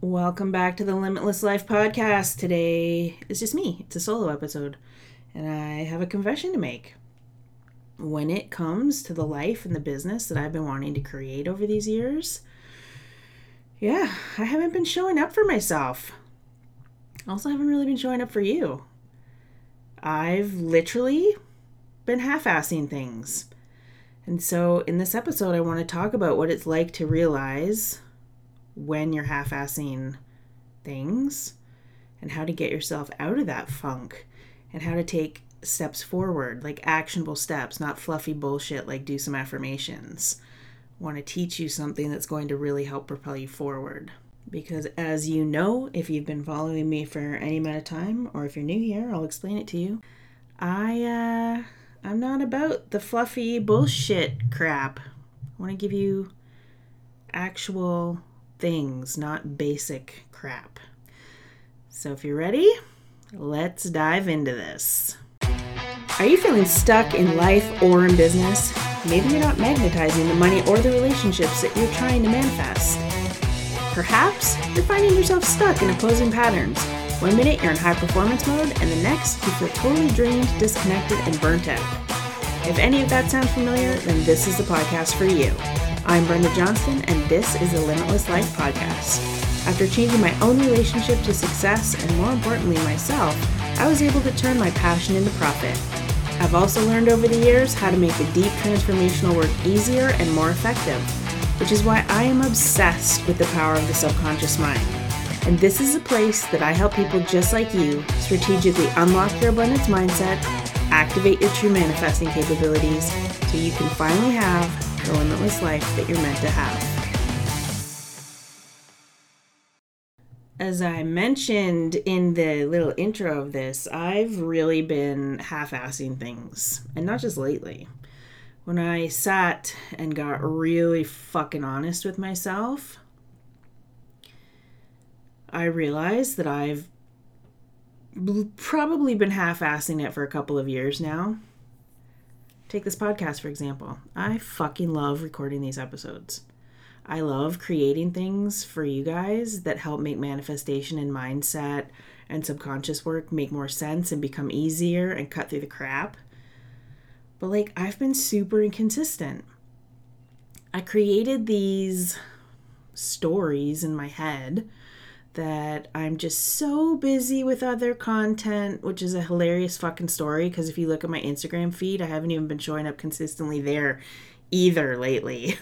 Welcome back to the Limitless Life Podcast. Today it's just me. It's a solo episode, and I have a confession to make. When it comes to the life and the business that I've been wanting to create over these years, I haven't been showing up for myself. Also, I haven't really been showing up for you. I've literally been half-assing things. And so in this episode, I want to talk about what it's like to realize when you're half-assing things and how to get yourself out of that funk and how to take steps forward, like actionable steps, not fluffy bullshit like do some affirmations. I want to teach you something that's going to really help propel you forward. Because as you know, if you've been following me for any amount of time, or if you're new here, I'll explain it to you. I'm not about the fluffy bullshit crap. I want to give you actual things, not basic crap. So if you're ready, let's dive into this. Are you feeling stuck in life or in business? Maybe you're not magnetizing the money or the relationships that you're trying to manifest. Perhaps you're finding yourself stuck in opposing patterns. One minute you're in high performance mode, and the next you feel totally drained, disconnected, and burnt out. If any of that sounds familiar, then this is the podcast for you. I'm Brenda Johnston, and this is the Limitless Life Podcast. After changing my own relationship to success, and more importantly myself, I was able to turn my passion into profit. I've also learned over the years how to make the deep transformational work easier and more effective, which is why I am obsessed with the power of the subconscious mind. And this is a place that I help people just like you strategically unlock their abundance mindset, activate your true manifesting capabilities, so you can finally have the limitless life that you're meant to have. As I mentioned in the little intro of this, I've really been half-assing things, and not just lately. When I sat and got really fucking honest with myself, I realized that I've probably been half-assing it for a couple of years now. Take this podcast, for example. I fucking love recording these episodes. I love creating things for you guys that help make manifestation and mindset and subconscious work make more sense and become easier and cut through the crap. But like, I've been super inconsistent. I created these stories in my head that I'm just so busy with other content, which is a hilarious fucking story, because if you look at my Instagram feed, I haven't even been showing up consistently there either lately.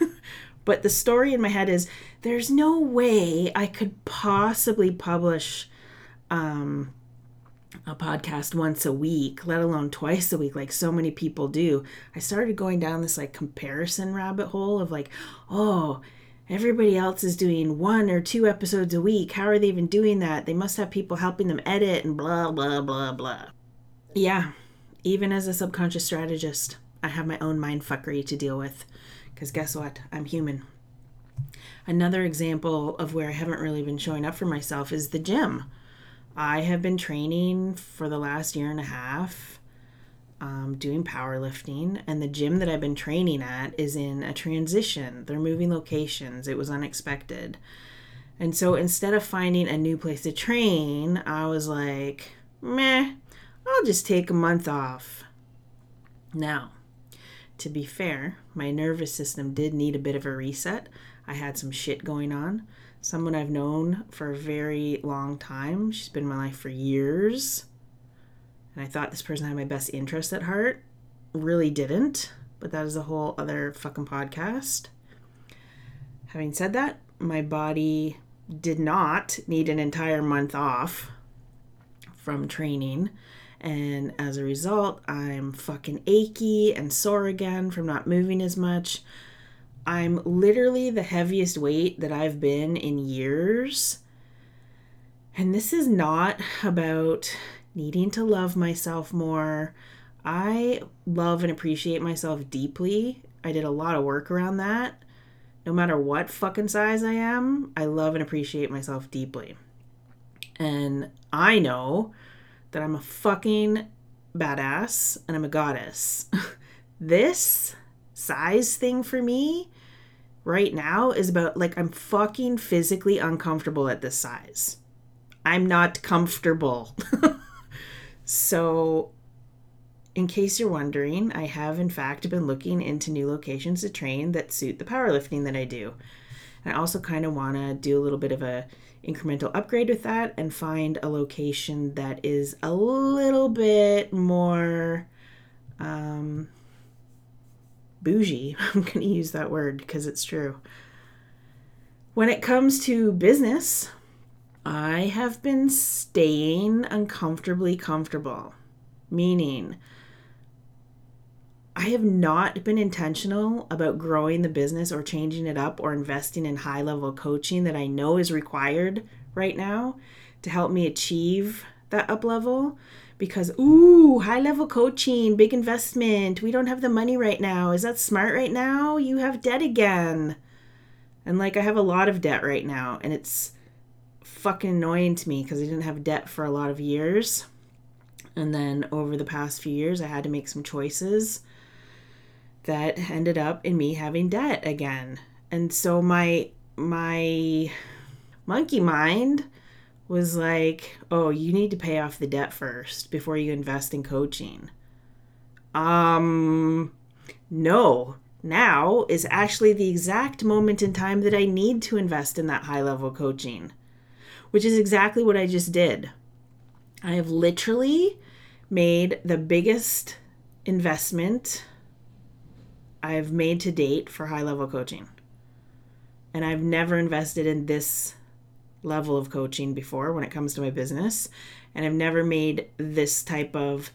But the story in my head is, there's no way I could possibly publish a podcast once a week, let alone twice a week, like so many people do. I started going down this like comparison rabbit hole of like, oh, everybody else is doing 1 or 2 episodes a week. How are they even doing that? They must have people helping them edit and blah, blah, blah, blah. Yeah, even as a subconscious strategist, I have my own mindfuckery to deal with. Because guess what? I'm human. Another example of where I haven't really been showing up for myself is the gym. I have been training for the last 1.5 years. Doing powerlifting, and the gym that I've been training at is in a transition. They're moving locations. It was unexpected. And so instead of finding a new place to train, I was like, meh, I'll just take a month off. Now, to be fair, my nervous system did need a bit of a reset. I had some shit going on. Someone I've known for a very long time. She's been in my life for years. And I thought this person had my best interest at heart. Really didn't. But that is a whole other fucking podcast. Having said that, my body did not need an entire month off from training. And as a result, I'm fucking achy and sore again from not moving as much. I'm literally the heaviest weight that I've been in years. And this is not about needing to love myself more. I love and appreciate myself deeply. I did a lot of work around that. No matter what fucking size I am, I love and appreciate myself deeply. And I know that I'm a fucking badass and I'm a goddess. This size thing for me right now is about, like, I'm fucking physically uncomfortable at this size. I'm not comfortable. So in case you're wondering, I have in fact been looking into new locations to train that suit the powerlifting that I do. And I also kind of want to do a little bit of a incremental upgrade with that and find a location that is a little bit more bougie. I'm going to use that word because it's true. When it comes to business, I have been staying uncomfortably comfortable, meaning I have not been intentional about growing the business or changing it up or investing in high-level coaching that I know is required right now to help me achieve that up-level because, ooh, high-level coaching, big investment, we don't have the money right now. Is that smart right now? You have debt again. And, like, I have a lot of debt right now, and it's fucking annoying to me because I didn't have debt for a lot of years. And then over the past few years, I had to make some choices that ended up in me having debt again. And so my monkey mind was like, oh, you need to pay off the debt first before you invest in coaching. No. Now is actually the exact moment in time that I need to invest in that high-level coaching, which is exactly what I just did. I have literally made the biggest investment I've made to date for high-level coaching. And I've never invested in this level of coaching before when it comes to my business. And I've never made this type of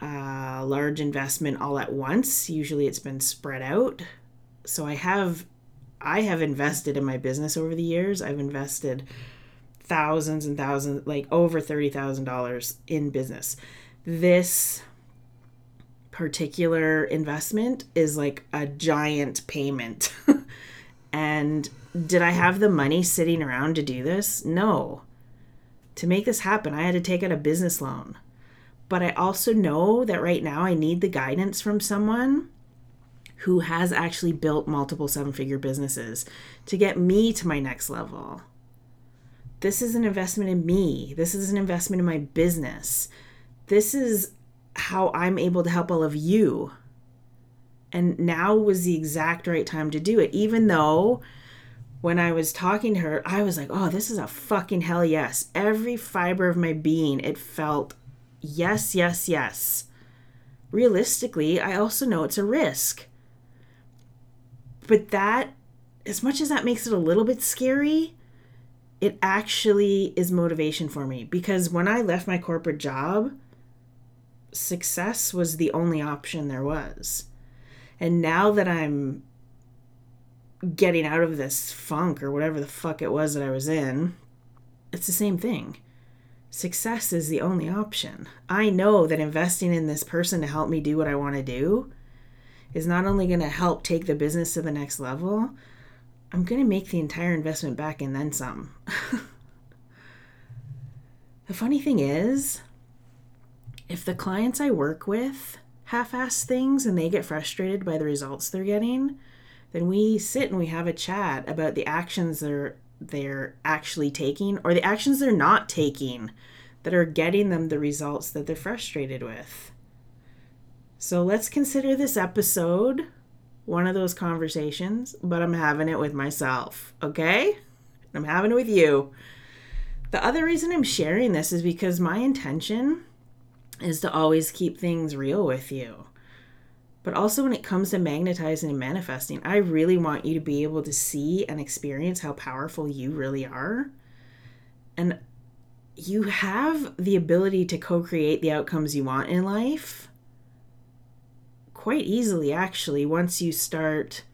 large investment all at once. Usually it's been spread out. So I have invested in my business over the years. I've invested thousands and thousands, like over $30,000 in business. This particular investment is like a giant payment. And did I have the money sitting around to do this? No. To make this happen, I had to take out a business loan. But I also know that right now I need the guidance from someone who has actually built multiple seven-figure businesses to get me to my next level. This is an investment in me. This is an investment in my business. This is how I'm able to help all of you. And now was the exact right time to do it. Even though when I was talking to her, I was like, oh, this is a fucking hell yes. Every fiber of my being, it felt yes, yes, yes. Realistically, I also know it's a risk. But that, as much as that makes it a little bit scary, it actually is motivation for me. Because when I left my corporate job, success was the only option there was. And now that I'm getting out of this funk or whatever the fuck it was that I was in, it's the same thing. Success is the only option. I know that investing in this person to help me do what I want to do is not only going to help take the business to the next level, I'm going to make the entire investment back and then some. The funny thing is, if the clients I work with half-ass things and they get frustrated by the results they're getting, then we sit and we have a chat about the actions they're actually taking or the actions they're not taking that are getting them the results that they're frustrated with. So let's consider this episode one of those conversations, but I'm having it with myself, okay? I'm having it with you. The other reason I'm sharing this is because my intention is to always keep things real with you. But also when it comes to magnetizing and manifesting, I really want you to be able to see and experience how powerful you really are. And you have the ability to co-create the outcomes you want in life quite easily, actually, once you start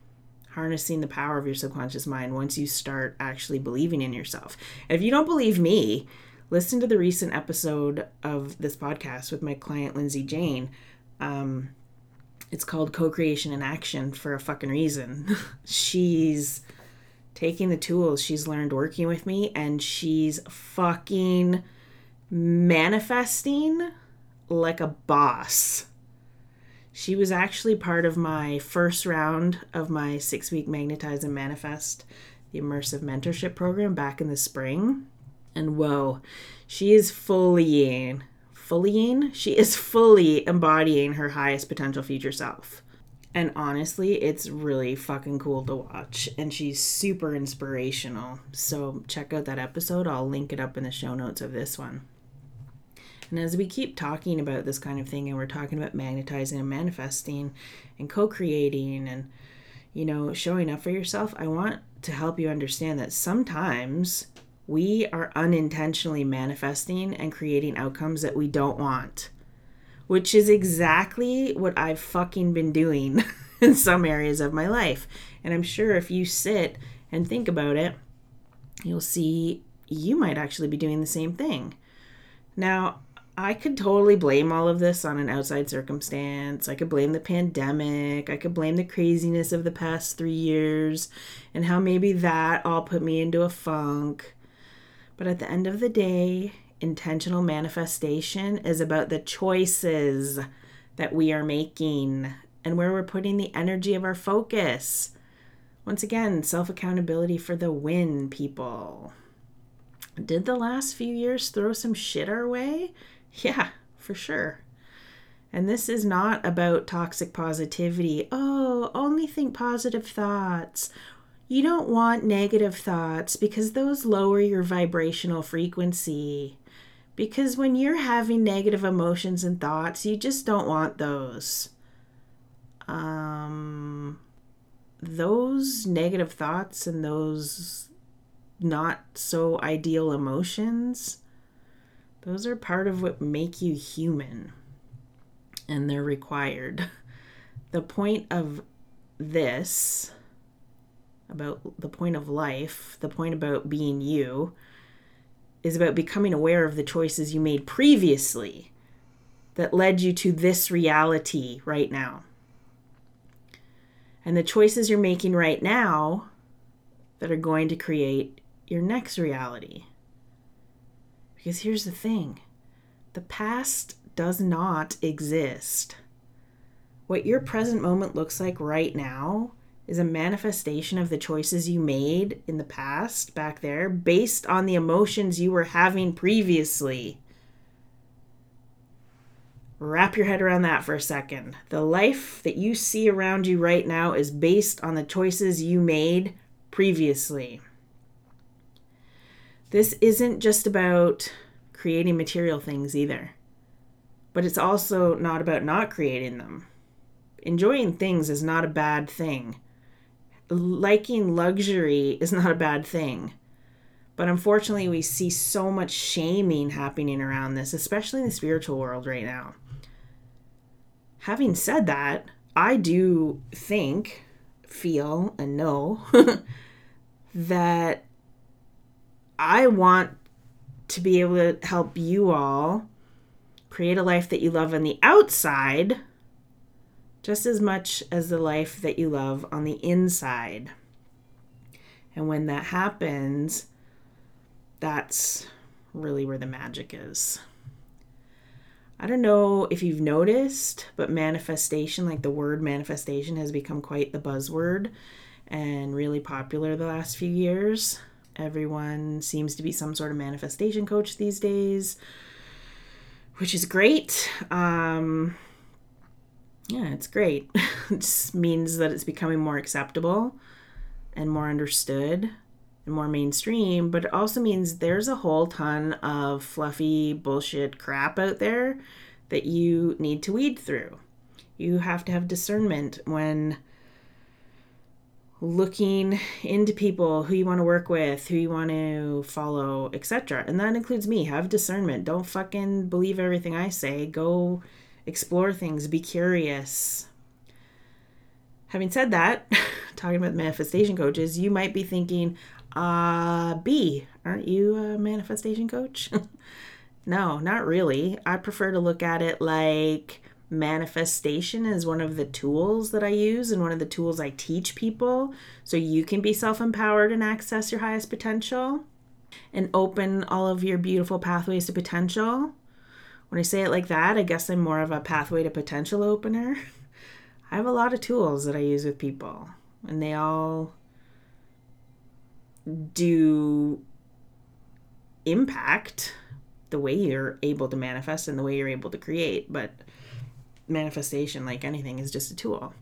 harnessing the power of your subconscious mind, once you start actually believing in yourself. And if you don't believe me, listen to the recent episode of this podcast with my client, Lindsay Jane. It's called Co-Creation in Action for a fucking reason. She's taking the tools she's learned working with me and she's fucking manifesting like a boss. She was actually part of my first round of my 6-week Magnetize and Manifest, the immersive mentorship program back in the spring. And whoa, she is fully embodying her highest potential future self. And honestly, it's really fucking cool to watch. And she's super inspirational. So check out that episode. I'll link it up in the show notes of this one. And as we keep talking about this kind of thing, and we're talking about magnetizing and manifesting and co-creating and, you know, showing up for yourself, I want to help you understand that sometimes we are unintentionally manifesting and creating outcomes that we don't want, which is exactly what I've fucking been doing in some areas of my life. And I'm sure if you sit and think about it, you'll see you might actually be doing the same thing. Now, I could totally blame all of this on an outside circumstance. I could blame the pandemic. I could blame the craziness of the past 3 years and how maybe that all put me into a funk. But at the end of the day, intentional manifestation is about the choices that we are making and where we're putting the energy of our focus. Once again, self-accountability for the win, people. Did the last few years throw some shit our way? Yeah, for sure. And this is not about toxic positivity. Oh, only think positive thoughts. You don't want negative thoughts because those lower your vibrational frequency. Because when you're having negative emotions and thoughts, you just don't want those. Those negative thoughts and those not so ideal emotions, those are part of what make you human, and they're required. The point of life, the point about being you, is about becoming aware of the choices you made previously that led you to this reality right now. And the choices you're making right now that are going to create your next reality. Because here's the thing, the past does not exist. What your present moment looks like right now is a manifestation of the choices you made in the past back there based on the emotions you were having previously. Wrap your head around that for a second. The life that you see around you right now is based on the choices you made previously. This isn't just about creating material things either, but it's also not about not creating them. Enjoying things is not a bad thing. Liking luxury is not a bad thing. But unfortunately, we see so much shaming happening around this, especially in the spiritual world right now. Having said that, I do think, feel, and know that I want to be able to help you all create a life that you love on the outside just as much as the life that you love on the inside. And when that happens, that's really where the magic is. I don't know if you've noticed, but manifestation, like the word manifestation, has become quite the buzzword and really popular the last few years. Everyone seems to be some sort of manifestation coach these days, which is great. Yeah, it's great. It just means that it's becoming more acceptable and more understood and more mainstream, but it also means there's a whole ton of fluffy bullshit crap out there that you need to weed through. You have to have discernment when looking into people, who you want to work with, who you want to follow, etc. And that includes me. Have discernment. Don't fucking believe everything I say. Go explore things. Be curious. Having said that, talking about manifestation coaches, you might be thinking, B, aren't you a manifestation coach? No, not really. I prefer to look at it like manifestation is one of the tools that I use and one of the tools I teach people so you can be self-empowered and access your highest potential and open all of your beautiful pathways to potential. When I say it like that, I guess I'm more of a pathway to potential opener I have a lot of tools that I use with people, and they all do impact the way you're able to manifest and the way you're able to create. But manifestation, like anything, is just a tool.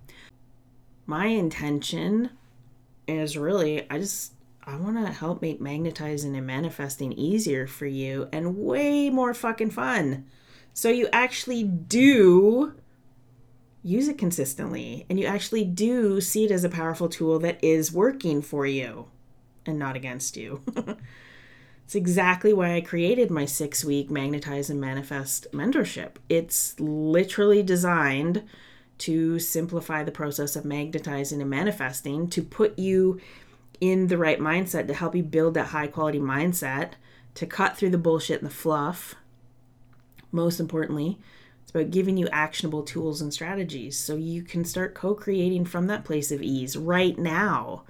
My intention is really, I want to help make magnetizing and manifesting easier for you and way more fucking fun. So you actually do use it consistently, and you actually do see it as a powerful tool that is working for you and not against you. It's exactly why I created my 6-week Magnetize and Manifest mentorship. It's literally designed to simplify the process of magnetizing and manifesting, to put you in the right mindset, to help you build that high quality mindset, to cut through the bullshit and the fluff. Most importantly, it's about giving you actionable tools and strategies so you can start co-creating from that place of ease right now.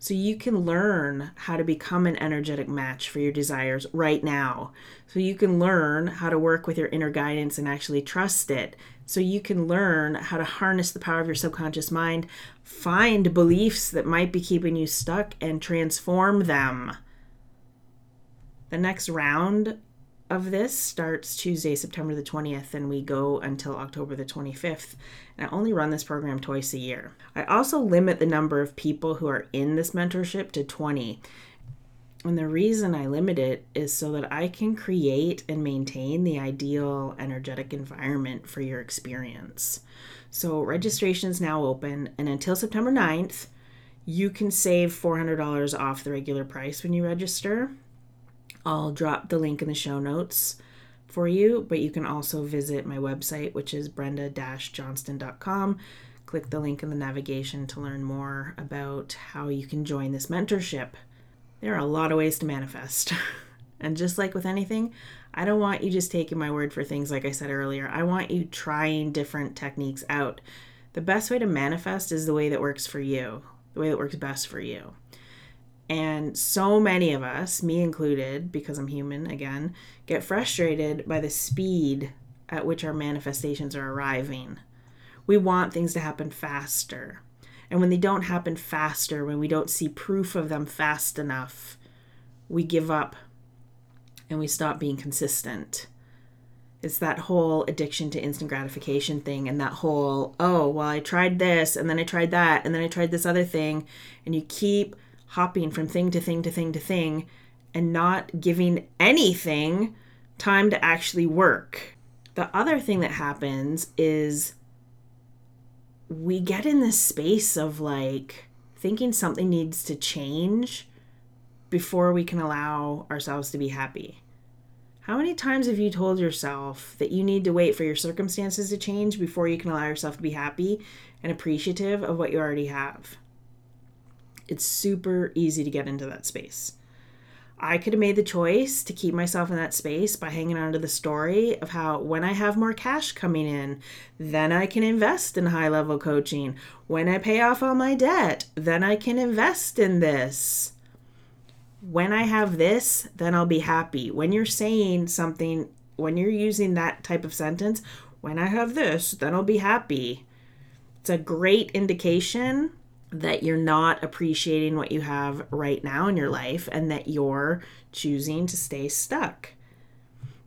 So you can learn how to become an energetic match for your desires right now. So you can learn how to work with your inner guidance and actually trust it. So you can learn how to harness the power of your subconscious mind, find beliefs that might be keeping you stuck, and transform them. The next round of this starts Tuesday, September the 20th, and we go until October the 25th. And I only run this program twice a year. I also limit the number of people who are in this mentorship to 20. And the reason I limit it is so that I can create and maintain the ideal energetic environment for your experience. So registration is now open, and until September 9th, you can save $400 off the regular price when you register. I'll drop the link in the show notes for you, but you can also visit my website, which is brenda-johnston.com. Click the link in the navigation to learn more about how you can join this mentorship. There are a lot of ways to manifest. And just like with anything, I don't want you just taking my word for things like I said earlier. I want you trying different techniques out. The best way to manifest is the way that works for you, the way that works best for you. And so many of us, me included, because I'm human again, get frustrated by the speed at which our manifestations are arriving. We want things to happen faster. And when they don't happen faster, when we don't see proof of them fast enough, we give up and we stop being consistent. It's that whole addiction to instant gratification thing, and that whole, oh, well, I tried this, and then I tried that, and then I tried this other thing, and you keep hopping from thing to thing to thing to thing and not giving anything time to actually work. The other thing that happens is we get in this space of like thinking something needs to change before we can allow ourselves to be happy. How many times have you told yourself that you need to wait for your circumstances to change before you can allow yourself to be happy and appreciative of what you already have? It's super easy to get into that space. I could have made the choice to keep myself in that space by hanging on to the story of how when I have more cash coming in, then I can invest in high-level coaching. When I pay off all my debt, then I can invest in this. When I have this, then I'll be happy. When you're saying something, when you're using that type of sentence, when I have this, then I'll be happy, it's a great indication that you're not appreciating what you have right now in your life and that you're choosing to stay stuck.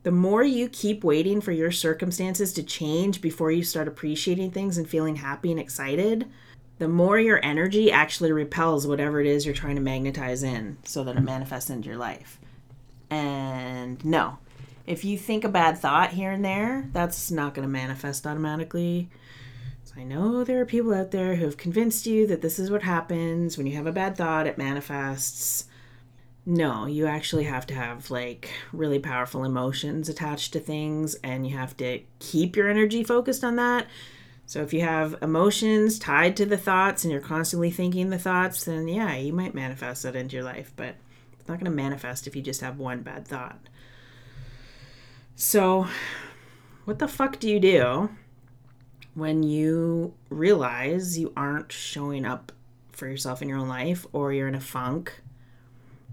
The more you keep waiting for your circumstances to change before you start appreciating things and feeling happy and excited, the more your energy actually repels whatever it is you're trying to magnetize in so that it manifests into your life. And no, if you think a bad thought here and there, that's not going to manifest automatically. I know there are people out there who have convinced you that this is what happens when you have a bad thought, it manifests. No, you actually have to have like really powerful emotions attached to things, and you have to keep your energy focused on that. So if you have emotions tied to the thoughts and you're constantly thinking the thoughts, then yeah, you might manifest that into your life, but it's not going to manifest if you just have one bad thought. So what the fuck do you do when you realize you aren't showing up for yourself in your own life, or you're in a funk?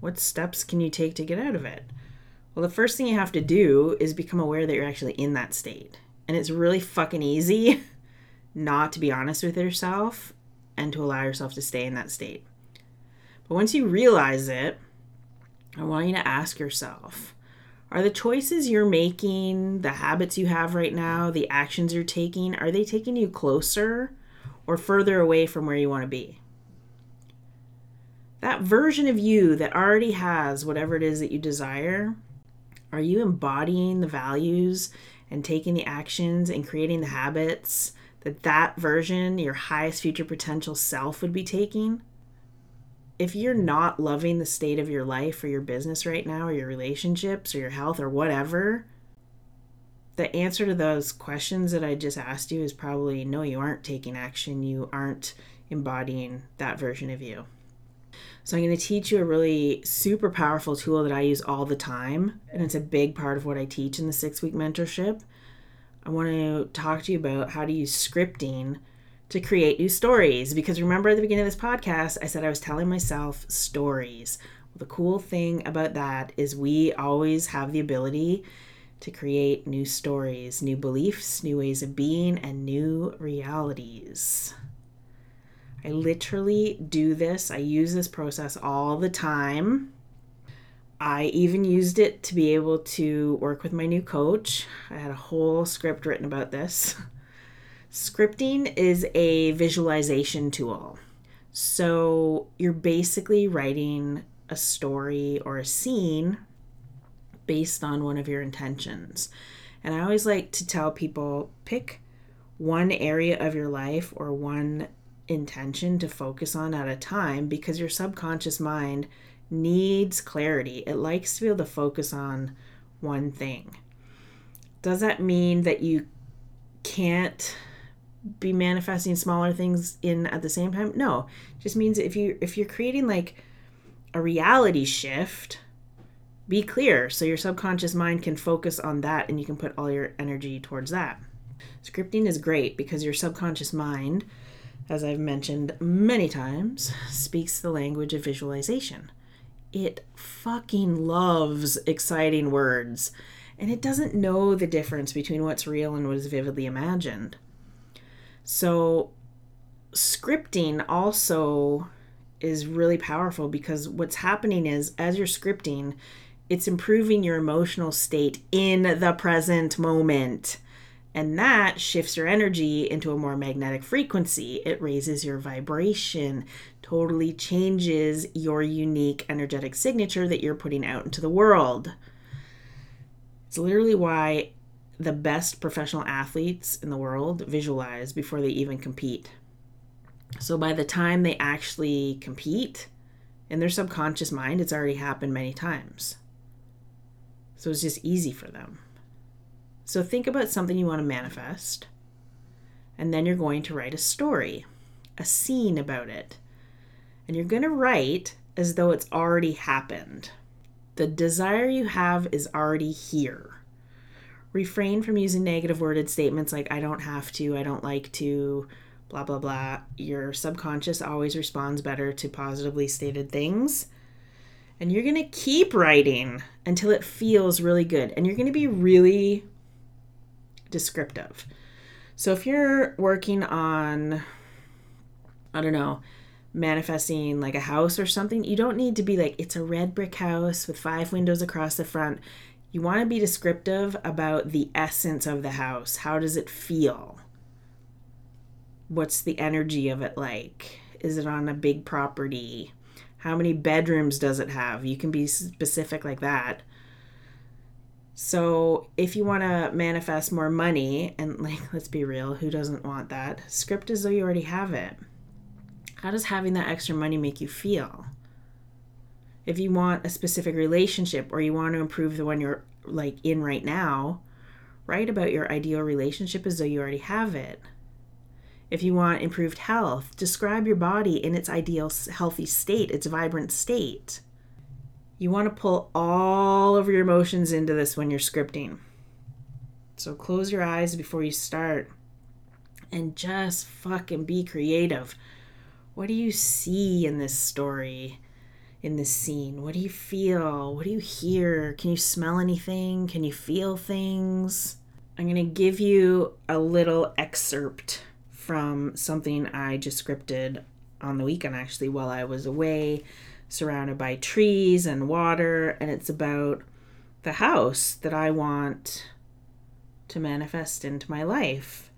What steps can you take to get out of it? Well, the first thing you have to do is become aware that you're actually in that state. And it's really fucking easy not to be honest with yourself and to allow yourself to stay in that state. But once you realize it, I want you to ask yourself, are the choices you're making, the habits you have right now, the actions you're taking, are they taking you closer or further away from where you want to be? That version of you that already has whatever it is that you desire, are you embodying the values and taking the actions and creating the habits that version, your highest future potential self, would be taking? If you're not loving the state of your life or your business right now or your relationships or your health or whatever, the answer to those questions that I just asked you is probably no, you aren't taking action. You aren't embodying that version of you. So I'm going to teach you a really super powerful tool that I use all the time, and it's a big part of what I teach in the 6-week mentorship. I want to talk to you about how to use scripting to create new stories. Because remember at the beginning of this podcast, I said I was telling myself stories. Well, the cool thing about that is we always have the ability to create new stories, new beliefs, new ways of being, and new realities. I literally do this. I use this process all the time. I even used it to be able to work with my new coach. I had a whole script written about this. Scripting is a visualization tool. So you're basically writing a story or a scene based on one of your intentions. And I always like to tell people, pick one area of your life or one intention to focus on at a time, because your subconscious mind needs clarity. It likes to be able to focus on one thing. Does that mean that you can't be manifesting smaller things in at the same time? No. It just means if you're creating like a reality shift, be clear so your subconscious mind can focus on that and you can put all your energy towards that. Scripting is great because your subconscious mind, as I've mentioned many times, speaks the language of visualization. It fucking loves exciting words, and it doesn't know the difference between what's real and what is vividly imagined. So scripting also is really powerful because what's happening is as you're scripting, it's improving your emotional state in the present moment. And that shifts your energy into a more magnetic frequency. It raises your vibration, totally changes your unique energetic signature that you're putting out into the world. It's literally why the best professional athletes in the world visualize before they even compete. So by the time they actually compete, in their subconscious mind, it's already happened many times. So it's just easy for them. So think about something you want to manifest, and then you're going to write a story, a scene about it. And you're going to write as though it's already happened. The desire you have is already here. Refrain from using negative worded statements like, I don't have to, I don't like to, blah, blah, blah. Your subconscious always responds better to positively stated things. And you're going to keep writing until it feels really good. And you're going to be really descriptive. So if you're working on, I don't know, manifesting like a house or something, you don't need to be like, it's a red brick house with 5 windows across the front. You want to be descriptive about the essence of the house. How does it feel? What's the energy of it like? Is it on a big property? How many bedrooms does it have? You can be specific like that. So if you want to manifest more money, and like, let's be real, who doesn't want that? Script as though you already have it. How does having that extra money make you feel? If you want a specific relationship or you want to improve the one you're like in right now, write about your ideal relationship as though you already have it. If you want improved health, describe your body in its ideal healthy state, its vibrant state. You want to pull all of your emotions into this when you're scripting. So close your eyes before you start and just fucking be creative. What do you see in this story, in this scene? What do you feel? What do you hear? Can you smell anything? Can you feel things? I'm going to give you a little excerpt from something I just scripted on the weekend, actually, while I was away, surrounded by trees and water, and it's about the house that I want to manifest into my life.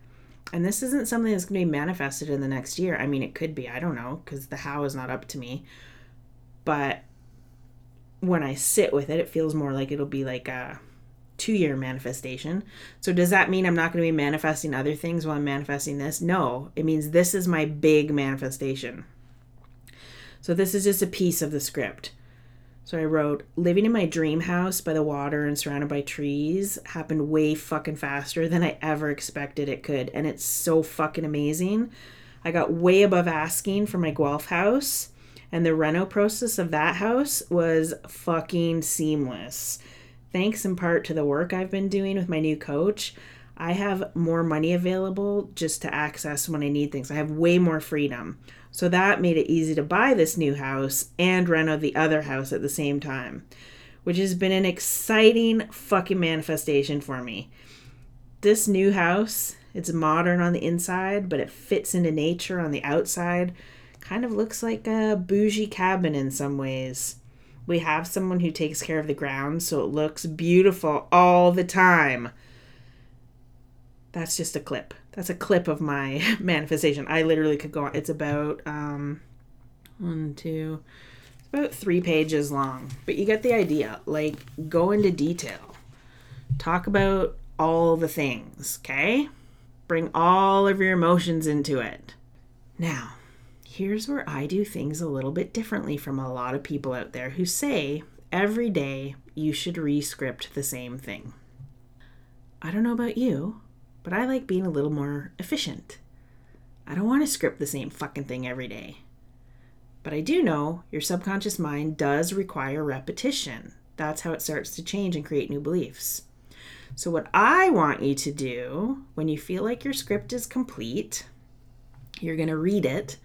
And this isn't something that's going to be manifested in the next year. I mean, it could be, I don't know, because the how is not up to me. But when I sit with it, it feels more like it'll be like a 2-year manifestation. So does that mean I'm not going to be manifesting other things while I'm manifesting this? No, it means this is my big manifestation. So this is just a piece of the script. So I wrote, living in my dream house by the water and surrounded by trees happened way fucking faster than I ever expected it could. And it's so fucking amazing. I got way above asking for my Guelph house. And the reno process of that house was fucking seamless. Thanks in part to the work I've been doing with my new coach, I have more money available just to access when I need things. I have way more freedom. So that made it easy to buy this new house and reno the other house at the same time, which has been an exciting fucking manifestation for me. This new house, it's modern on the inside, but it fits into nature on the outside. Kind of looks like a bougie cabin in some ways. We have someone who takes care of the ground, so it looks beautiful all the time. That's just a clip. That's a clip of my manifestation. I literally could go on. It's about it's about 3 pages long. But you get the idea. Like, go into detail. Talk about all the things, okay? Bring all of your emotions into it. Now, here's where I do things a little bit differently from a lot of people out there who say every day you should re-script the same thing. I don't know about you, but I like being a little more efficient. I don't want to script the same fucking thing every day. But I do know your subconscious mind does require repetition. That's how it starts to change and create new beliefs. So what I want you to do when you feel like your script is complete, you're going to read it.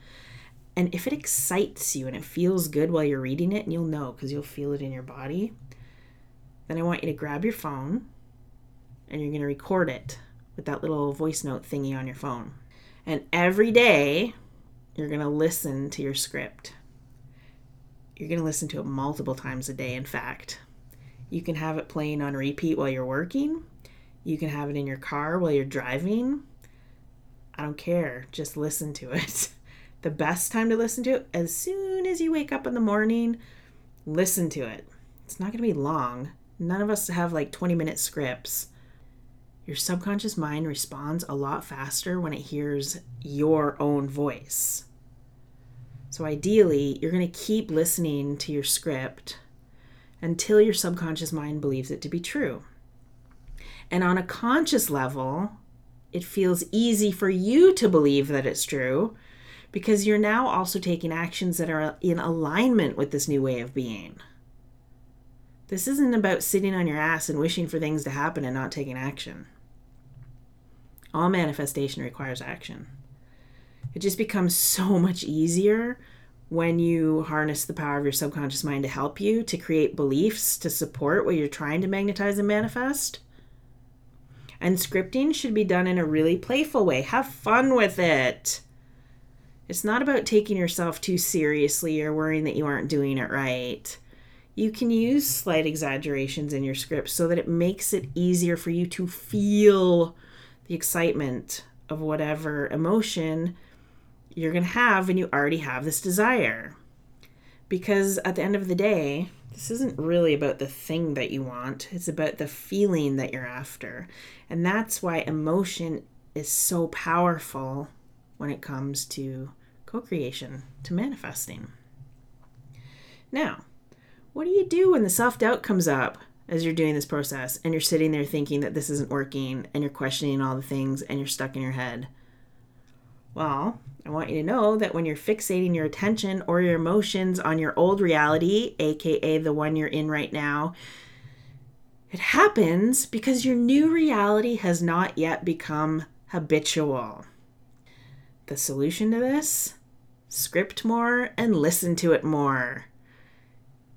And if it excites you and it feels good while you're reading it, and you'll know because you'll feel it in your body, then I want you to grab your phone and you're going to record it with that little voice note thingy on your phone. And every day, you're going to listen to your script. You're going to listen to it multiple times a day, in fact. You can have it playing on repeat while you're working. You can have it in your car while you're driving. I don't care. Just listen to it. The best time to listen to it, as soon as you wake up in the morning, listen to it. It's not going to be long. None of us have like 20-minute scripts. Your subconscious mind responds a lot faster when it hears your own voice. So ideally, you're going to keep listening to your script until your subconscious mind believes it to be true. And on a conscious level, it feels easy for you to believe that it's true, because you're now also taking actions that are in alignment with this new way of being. This isn't about sitting on your ass and wishing for things to happen and not taking action. All manifestation requires action. It just becomes so much easier when you harness the power of your subconscious mind to help you, to create beliefs, to support what you're trying to magnetize and manifest. And scripting should be done in a really playful way. Have fun with it. It's not about taking yourself too seriously or worrying that you aren't doing it right. You can use slight exaggerations in your script so that it makes it easier for you to feel the excitement of whatever emotion you're going to have when you already have this desire. Because at the end of the day, this isn't really about the thing that you want. It's about the feeling that you're after. And that's why emotion is so powerful when it comes to co-creation, to manifesting. Now, what do you do when the self-doubt comes up as you're doing this process and you're sitting there thinking that this isn't working and you're questioning all the things and you're stuck in your head? Well, I want you to know that when you're fixating your attention or your emotions on your old reality, aka the one you're in right now, it happens because your new reality has not yet become habitual. The solution to this? Script more and listen to it more.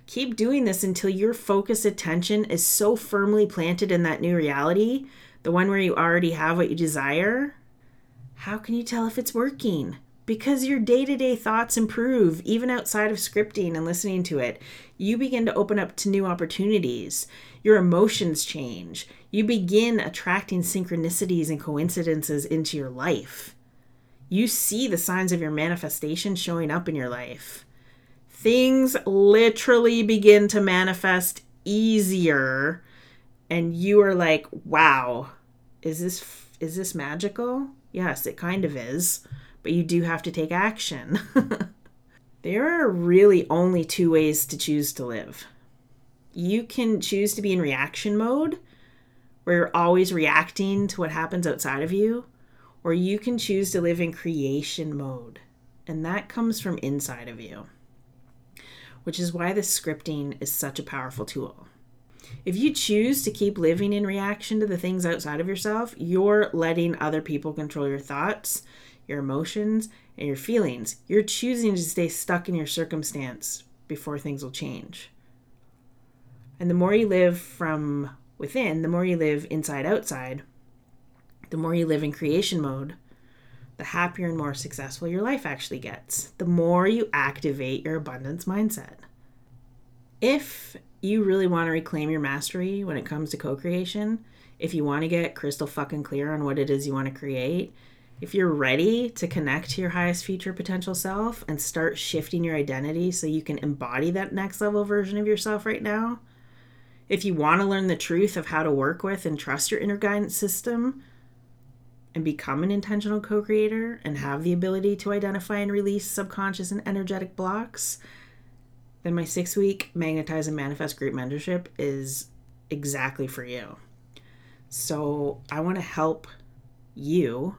Keep doing this until your focused attention is so firmly planted in that new reality, the one where you already have what you desire. how can you tell if it's working? Because your day-to-day thoughts improve, even outside of scripting and listening to it. You begin to open up to new opportunities. Your emotions change. You begin attracting synchronicities and coincidences into your life. You see the signs of your manifestation showing up in your life. Things literally begin to manifest easier, and you are like, wow, is this magical? Yes, it kind of is, but you do have to take action. There are really only two ways to choose to live. You can choose to be in reaction mode, where you're always reacting to what happens outside of you, or you can choose to live in creation mode, and that comes from inside of you, which is why this scripting is such a powerful tool. If you choose to keep living in reaction to the things outside of yourself, you're letting other people control your thoughts, your emotions, and your feelings. You're choosing to stay stuck in your circumstance before things will change. And the more you live from within, the more you live inside outside, the more you live in creation mode, the happier and more successful your life actually gets, the more you activate your abundance mindset. If you really want to reclaim your mastery when it comes to co-creation, if you want to get crystal fucking clear on what it is you want to create, if you're ready to connect to your highest future potential self and start shifting your identity so you can embody that next level version of yourself right now, if you want to learn the truth of how to work with and trust your inner guidance system and become an intentional co-creator and have the ability to identify and release subconscious and energetic blocks, then my 6-week Magnetize and Manifest group mentorship is exactly for you. So I want to help you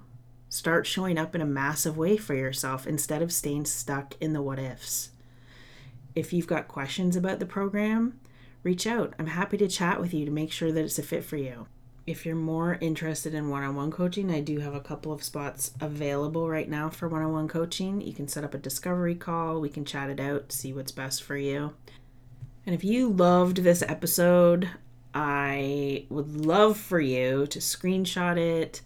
start showing up in a massive way for yourself instead of staying stuck in the what ifs. If you've got questions about the program, reach out. I'm happy to chat with you to make sure that it's a fit for you. If you're more interested in one-on-one coaching, I do have a couple of spots available right now for one-on-one coaching. You can set up a discovery call. We can chat it out, see what's best for you. And if you loved this episode, I would love for you to screenshot it,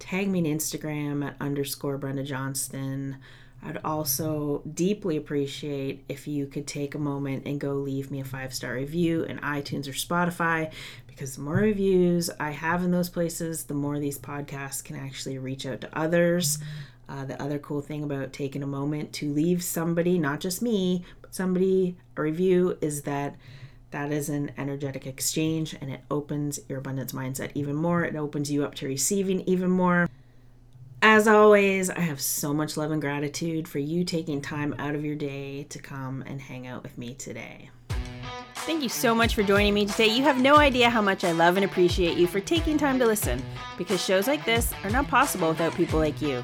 tag me on Instagram at @_Brenda Johnston. I'd also deeply appreciate if you could take a moment and go leave me a 5-star review in iTunes or Spotify, because the more reviews I have in those places, the more these podcasts can actually reach out to others. The other cool thing about taking a moment to leave somebody, not just me, but somebody a review, is that is an energetic exchange, and it opens your abundance mindset even more. It opens you up to receiving even more. As always, I have so much love and gratitude for you taking time out of your day to come and hang out with me today. Thank you so much for joining me today. You have no idea how much I love and appreciate you for taking time to listen, because shows like this are not possible without people like you.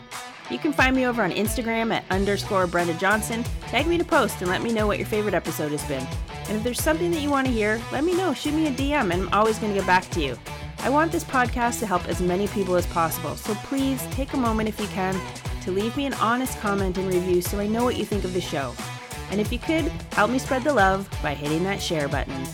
You can find me over on Instagram at @_Brenda Johnston. Tag me to post and let me know what your favorite episode has been. And if there's something that you want to hear, let me know. Shoot me a DM and I'm always going to get back to you. I want this podcast to help as many people as possible. So please take a moment if you can to leave me an honest comment and review so I know what you think of the show. And if you could, help me spread the love by hitting that share button.